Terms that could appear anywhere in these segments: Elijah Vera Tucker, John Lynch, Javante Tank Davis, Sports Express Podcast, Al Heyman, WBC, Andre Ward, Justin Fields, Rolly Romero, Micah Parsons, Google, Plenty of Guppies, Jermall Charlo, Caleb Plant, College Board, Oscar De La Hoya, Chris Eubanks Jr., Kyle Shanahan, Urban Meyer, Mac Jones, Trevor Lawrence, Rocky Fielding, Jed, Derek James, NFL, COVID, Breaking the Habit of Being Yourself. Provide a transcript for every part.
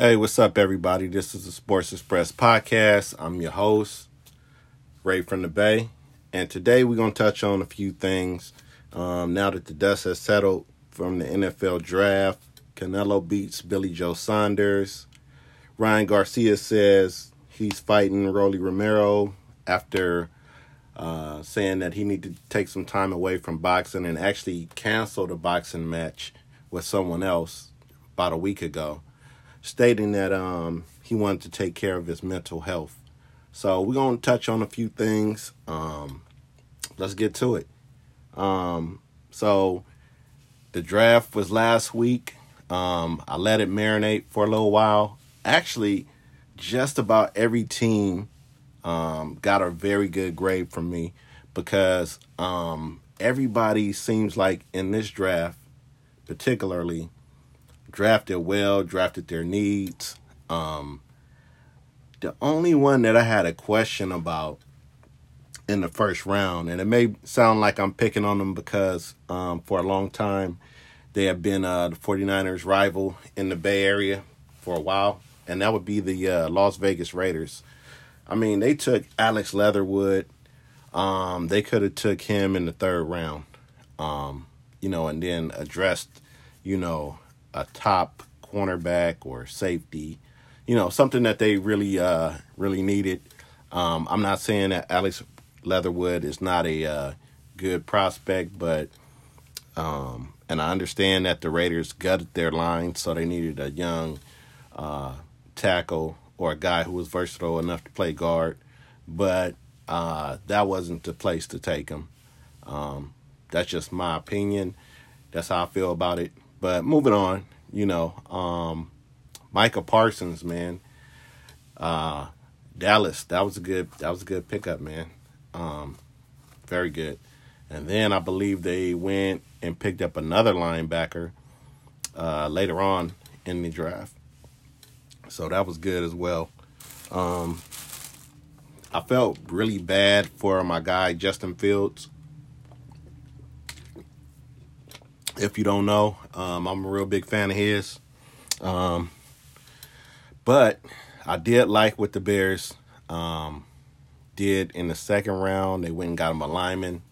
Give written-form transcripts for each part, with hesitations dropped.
Hey, what's up, everybody? This is the Sports Express Podcast. I'm your host, Ray from the Bay. And today we're going to touch on a few things. Now that the dust has settled from the NFL draft, Canelo beats Billy Joe Saunders. Ryan Garcia says he's fighting Rolly Romero after saying that he needed to take some time away from boxing and actually canceled a boxing match with someone else about a week ago, stating that he wanted to take care of his mental health. So we're going to touch on a few things. Let's get to it. So the draft was last week. I let it marinate for a little while. Actually, just about every team got a very good grade from me because everybody seems like in this draft, particularly, drafted well, drafted their needs. The only one that I had a question about in the first round, and it may sound like I'm picking on them because for a long time they have been the 49ers rival in the Bay Area for a while, and that would be the Las Vegas Raiders. I mean, they took Alex Leatherwood. They could have took him in the third round, and then addressed, a top cornerback or safety, something that they really, really needed. I'm not saying that Alex Leatherwood is not a good prospect, but and I understand that the Raiders gutted their line, so they needed a young tackle or a guy who was versatile enough to play guard, but that wasn't the place to take him. That's just my opinion. That's how I feel about it. But moving on, Micah Parsons, man, Dallas, that was a good pickup, man. Very good. And then I believe they went and picked up another linebacker later on in the draft. So that was good as well. I felt really bad for my guy, Justin Fields. If you don't know, I'm a real big fan of his. But I did like what the Bears did in the second round. They went and got him a lineman.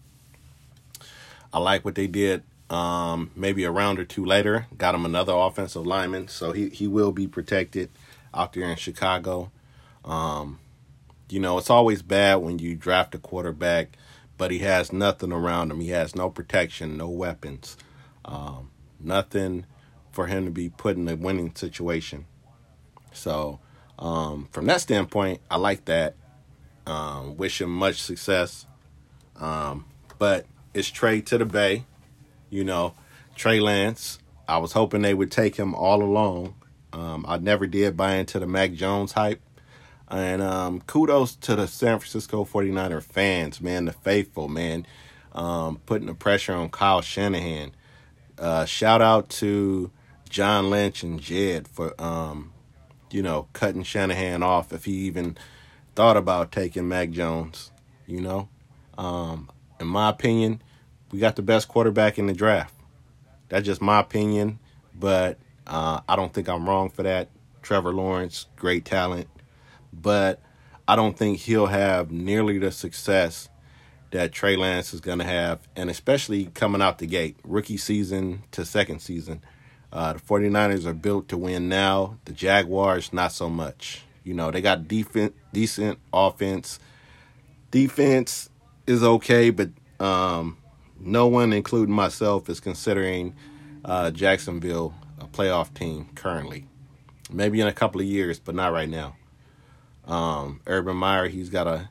I like what they did maybe a round or two later. Got him another offensive lineman, so he will be protected out there in Chicago. It's always bad when you draft a quarterback, but he has nothing around him. He has no protection, no weapons. Nothing for him to be put in a winning situation. So, from that standpoint, I like that. Wish him much success. But it's Trey to the Bay, Trey Lance. I was hoping they would take him all along. I never did buy into the Mac Jones hype. And kudos to the San Francisco 49er fans, man, the faithful, man, putting the pressure on Kyle Shanahan. Shout out to John Lynch and Jed for, cutting Shanahan off if he even thought about taking Mac Jones, In my opinion, we got the best quarterback in the draft. That's just my opinion, but I don't think I'm wrong for that. Trevor Lawrence, great talent, but I don't think he'll have nearly the success that Trey Lance is going to have, and especially coming out the gate, rookie season to second season. The 49ers are built to win now. The Jaguars, not so much. They got decent offense. Defense is okay, but no one, including myself, is considering Jacksonville a playoff team currently. Maybe in a couple of years, but not right now. Urban Meyer, he's got a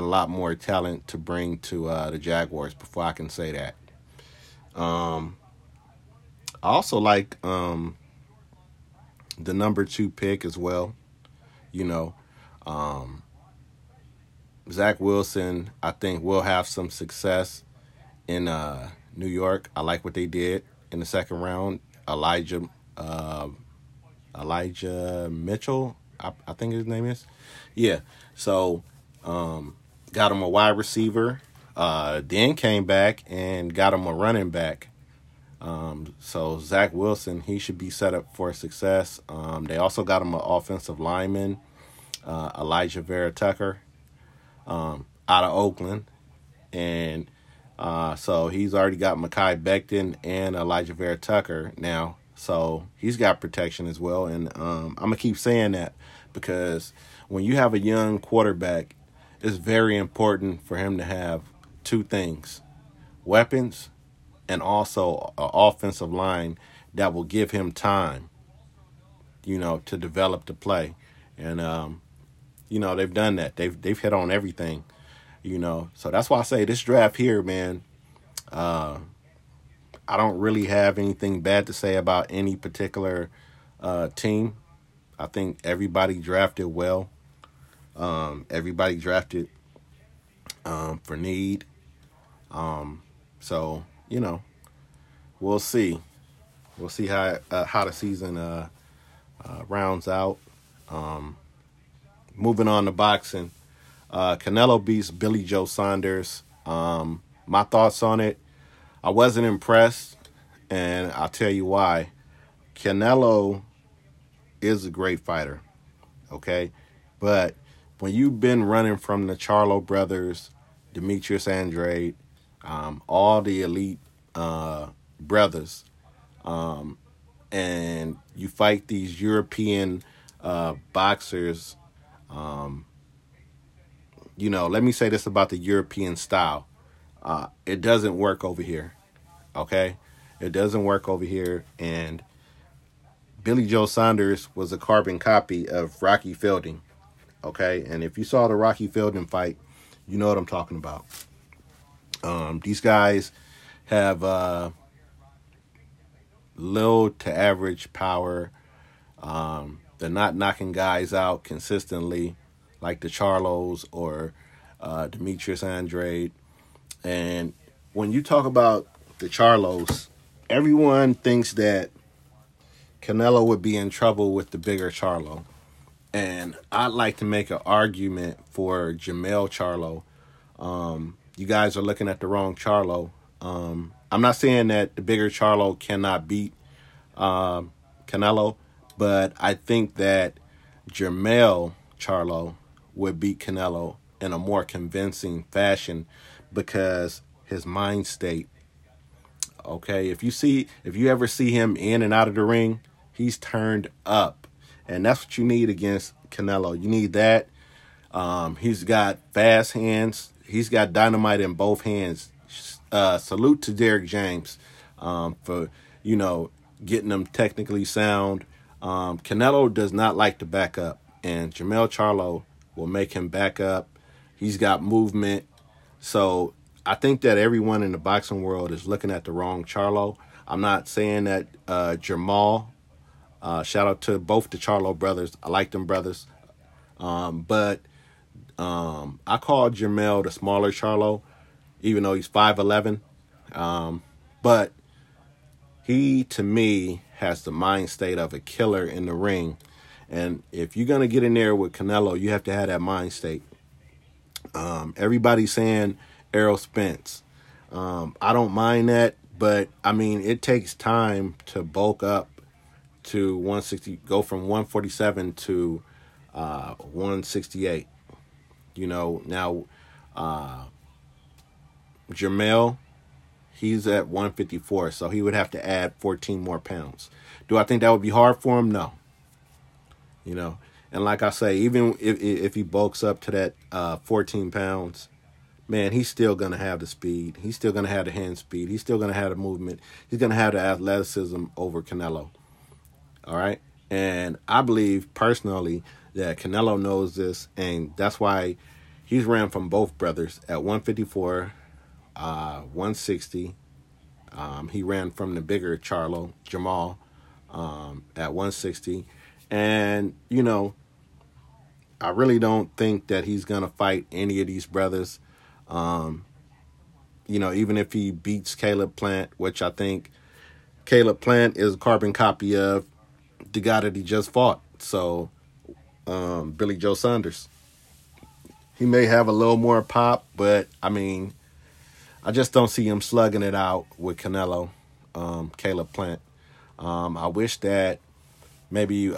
lot more talent to bring to the Jaguars before I can say that. I also like the number 2 pick as well. Zach Wilson, I think, will have some success in New York. I like what they did in the second round. Elijah Mitchell, I think his name is. Yeah, so... got him a wide receiver, then came back and got him a running back. So Zach Wilson, he should be set up for success. They also got him an offensive lineman, Elijah Vera Tucker, out of Oakland. And so he's already got Mekhi Becton and Elijah Vera Tucker now. So he's got protection as well. And I'm going to keep saying that because when you have a young quarterback, it's very important for him to have two things, weapons and also an offensive line that will give him time, you know, to develop the play. And, you know, they've done that. They've hit on everything, you know. So that's why I say this draft here, man, I don't really have anything bad to say about any particular team. I think everybody drafted well. Everybody drafted for need. So, you know, we'll see. We'll see how the season rounds out. Moving on to boxing. Canelo beats Billy Joe Saunders. My thoughts on it. I wasn't impressed, and I'll tell you why. Canelo is a great fighter, okay? But when you've been running from the Charlo brothers, Demetrius Andrade, all the elite brothers, and you fight these European boxers, you know, let me say this about the European style. It doesn't work over here, okay? It doesn't work over here, and Billy Joe Saunders was a carbon copy of Rocky Fielding, okay? And if you saw the Rocky Fielding fight, you know what I'm talking about. These guys have low to average power. They're not knocking guys out consistently like the Charlos or Demetrius Andrade. And when you talk about the Charlos, everyone thinks that Canelo would be in trouble with the bigger Charlo. And I'd like to make an argument for Jermell Charlo. You guys are looking at the wrong Charlo. I'm not saying that the bigger Charlo cannot beat Canelo, but I think that Jermell Charlo would beat Canelo in a more convincing fashion because his mind state, okay? If you ever see him in and out of the ring, he's turned up. And that's what you need against Canelo. You need that. He's got fast hands. He's got dynamite in both hands. Salute to Derek James for, you know, getting them technically sound. Canelo does not like to back up, and Jermell Charlo will make him back up. He's got movement. So I think that everyone in the boxing world is looking at the wrong Charlo. I'm not saying that Jermall, shout out to both the Charlo brothers. I like them brothers. But I call Jermell the smaller Charlo, even though he's 5'11". But he, to me, has the mind state of a killer in the ring. And if you're going to get in there with Canelo, you have to have that mind state. Everybody's saying Errol Spence. I don't mind that, but I mean, it takes time to bulk up to 160, go from 147 to 168. You know, now Jermell, he's at 154, so he would have to add 14 more pounds. Do I think that would be hard for him? No. You know, and like I say, even if he bulks up to that 14 pounds, man, he's still going to have the speed. He's still going to have the hand speed. He's still going to have the movement. He's going to have the athleticism over Canelo. All right. And I believe personally that Canelo knows this, and that's why he's ran from both brothers at 154, 160. He ran from the bigger Charlo, Jermall, at 160. And, you know, I really don't think that he's going to fight any of these brothers. You know, even if he beats Caleb Plant, which I think Caleb Plant is a carbon copy of the guy that he just fought. So, Billy Joe Saunders. He may have a little more pop, but, I mean, I just don't see him slugging it out with Canelo. Caleb Plant. I wish that maybe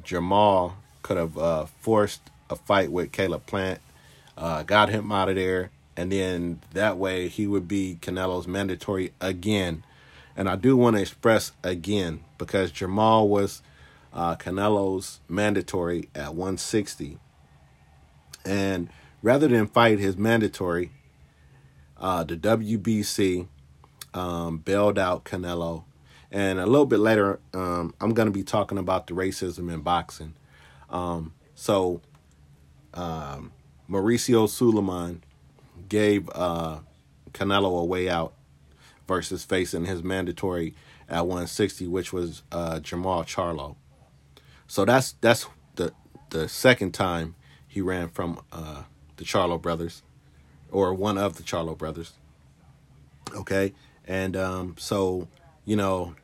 Jermall could have forced a fight with Caleb Plant, got him out of there, and then that way he would be Canelo's mandatory again. And I do want to express again, because Jermall was Canelo's mandatory at 160. And rather than fight his mandatory, the WBC bailed out Canelo. And a little bit later, I'm going to be talking about the racism in boxing. Mauricio Suleiman gave Canelo a way out versus facing his mandatory at 160, which was Jermall Charlo. So that's the second time he ran from the Charlo brothers, or one of the Charlo brothers. Okay, and so, you know,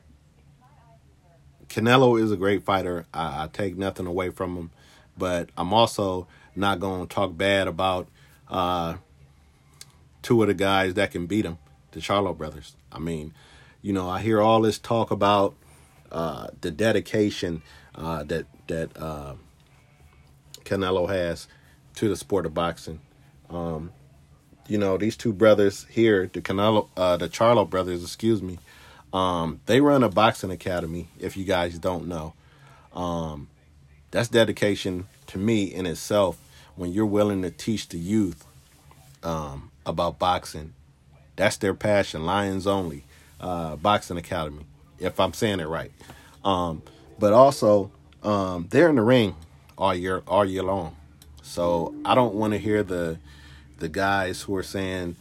Canelo is a great fighter. I take nothing away from him, but I'm also not going to talk bad about two of the guys that can beat him, the Charlo brothers. I mean, you know, I hear all this talk about the dedication that Canelo has to the sport of boxing. You know, these two brothers here, the Charlo brothers, they run a boxing academy, if you guys don't know. That's dedication to me in itself, when you're willing to teach the youth about boxing. That's their passion, Lions Only Boxing Academy, if I'm saying it right. But also, they're in the ring all year long. So I don't want to hear the guys who are saying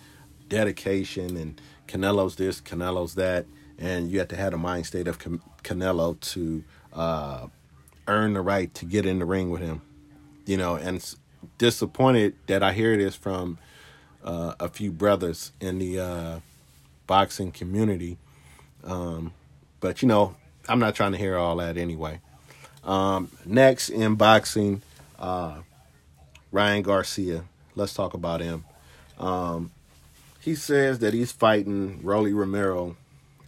dedication and Canelo's this, Canelo's that, and you have to have the mind state of Canelo to earn the right to get in the ring with him. You know, and it's disappointed that I hear this from a few brothers in the boxing community. But, you know, I'm not trying to hear all that anyway. Next in boxing, Ryan Garcia. Let's talk about him. He says that he's fighting Rolly Romero,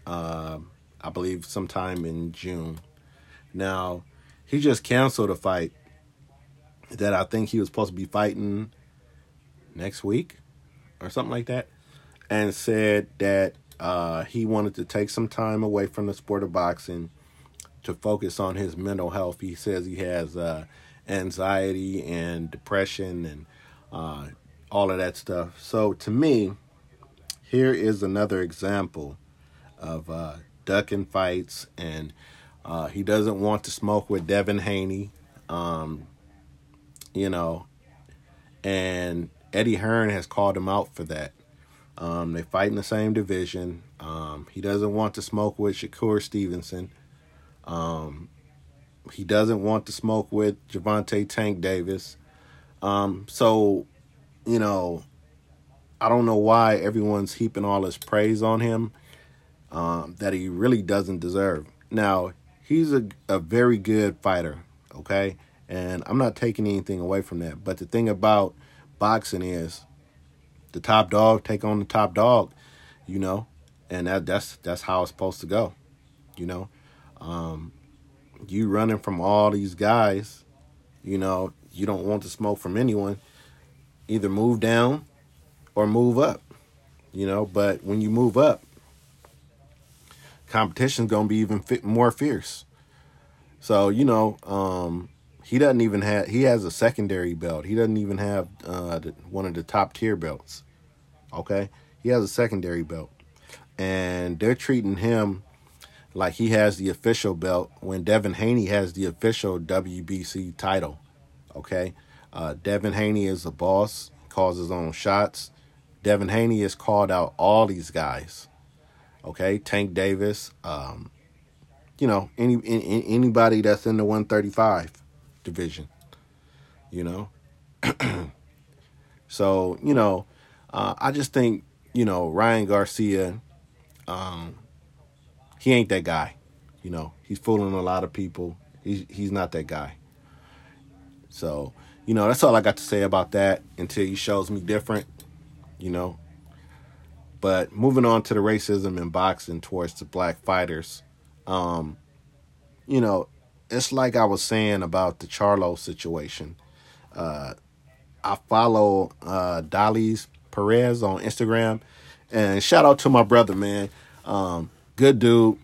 I believe sometime in June. Now, he just canceled a fight that I think he was supposed to be fighting next week or something like that, and said that he wanted to take some time away from the sport of boxing to focus on his mental health. He says he has anxiety and depression and all of that stuff. So to me, here is another example of ducking fights, and he doesn't want to smoke with Devin Haney, you know, and Eddie Hearn has called him out for that. They fight in the same division. He doesn't want to smoke with Shakur Stevenson. He doesn't want to smoke with Javante Tank Davis. So, you know, I don't know why everyone's heaping all this praise on him that he really doesn't deserve. Now, he's a very good fighter, okay? And I'm not taking anything away from that. But the thing about boxing is the top dog take on the top dog, you know, and that's how it's supposed to go, you know. You running from all these guys, you know, you don't want to smoke from anyone. Either move down or move up, you know. But when you move up, competition's going to be even more fierce. So, you know, he doesn't even have, he has a secondary belt. He doesn't even have one of the top tier belts, okay? He has a secondary belt. And they're treating him like he has the official belt when Devin Haney has the official WBC title, okay? Devin Haney is the boss, calls his own shots. Devin Haney has called out all these guys, okay? Tank Davis, you know, anybody that's in the 135 division, you know? So, you know, I just think, you know, Ryan Garcia, he ain't that guy, you know. He's fooling a lot of people. He's not that guy. So, you know, that's all I got to say about that until he shows me different, you know. But moving on to the racism in boxing towards the black fighters, you know, it's like I was saying about the Charlo situation. I follow Dolly's Perez on Instagram, and shout out to my brother, man. Good dude,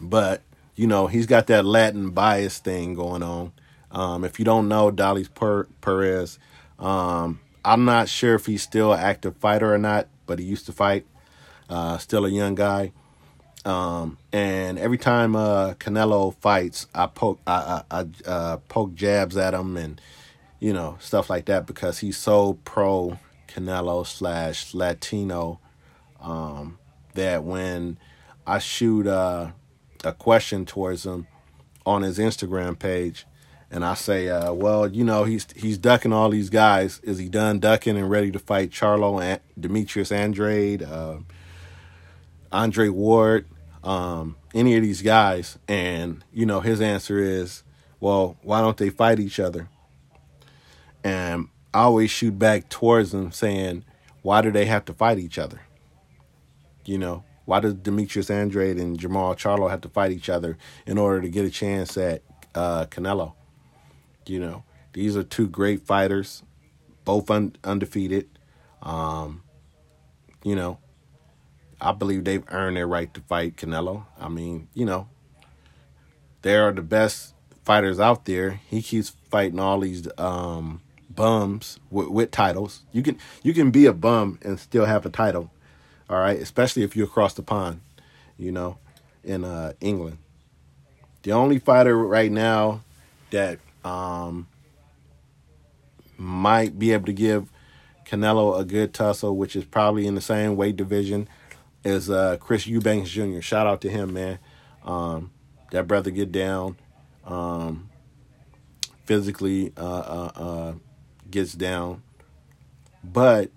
but you know, he's got that Latin bias thing going on. If you don't know Dolly's Perez, I'm not sure if he's still an active fighter or not, but he used to fight, still a young guy. And every time Canelo fights, I poke jabs at him and, you know, stuff like that, because he's so pro Canelo / Latino, that when I shoot a question towards him on his Instagram page, and I say, well, you know, he's ducking all these guys. Is he done ducking and ready to fight Charlo and Demetrius Andrade, Andre Ward, any of these guys? And, you know, his answer is, well, why don't they fight each other? And I always shoot back towards him saying, why do they have to fight each other? You know, why does Demetrius Andrade and Jermall Charlo have to fight each other in order to get a chance at Canelo? You know, these are two great fighters, both undefeated. You know, I believe they've earned their right to fight Canelo. I mean, you know, they are the best fighters out there. He keeps fighting all these bums with titles. You can be a bum and still have a title, all right? Especially if you're across the pond, you know, in England. The only fighter right now that might be able to give Canelo a good tussle, which is probably in the same weight division, is Chris Eubanks Jr. Shout out to him, man. That brother get down, physically gets down. But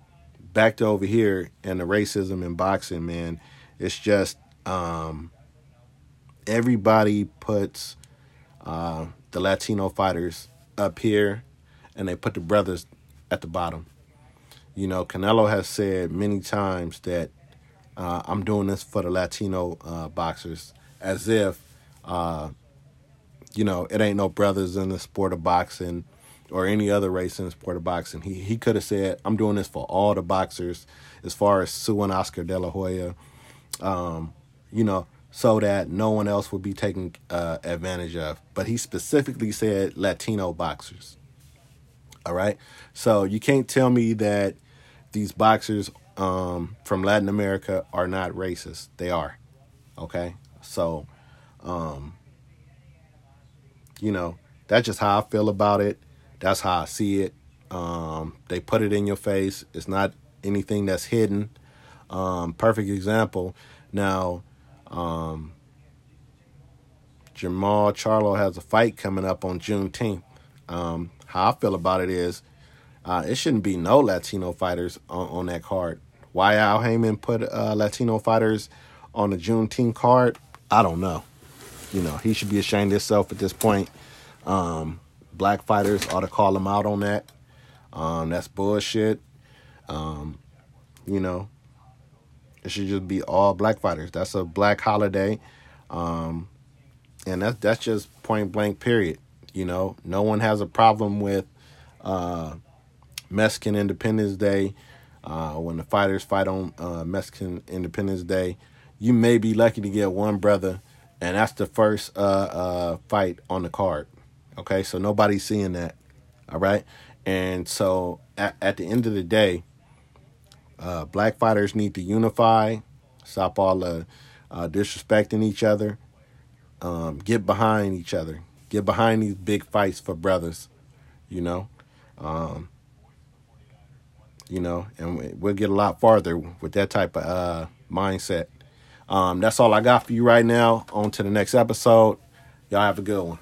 back to over here and the racism in boxing, man, it's just everybody puts the Latino fighters up here, and they put the brothers at the bottom. You know, Canelo has said many times that I'm doing this for the Latino boxers, as if, you know, it ain't no brothers in the sport of boxing or any other race in the sport of boxing. He could have said, I'm doing this for all the boxers, as far as Sue and Oscar De La Hoya, you know, so that no one else would be taken advantage of. But he specifically said Latino boxers, all right? So you can't tell me that these boxers from Latin America are not racist. They are, okay? So, you know, that's just how I feel about it. That's how I see it. They put it in your face. It's not anything that's hidden. Perfect example. Now, Jermall Charlo has a fight coming up on Juneteenth. How I feel about it is, it shouldn't be no Latino fighters on that card. Why Al Heyman put Latino fighters on the Juneteenth card, I don't know. You know, he should be ashamed of himself at this point. Black fighters ought to call him out on that. That's bullshit. You know, it should just be all black fighters. That's a black holiday. And that's just point blank, period. You know, no one has a problem with Mexican Independence Day. When the fighters fight on Mexican Independence Day, you may be lucky to get one brother, and that's the first fight on the card. Okay, so nobody's seeing that. All right? And so at the end of the day, black fighters need to unify, stop all the disrespecting each other, get behind each other, get behind these big fights for brothers, you know, and we'll get a lot farther with that type of mindset. That's all I got for you right now. On to the next episode. Y'all have a good one.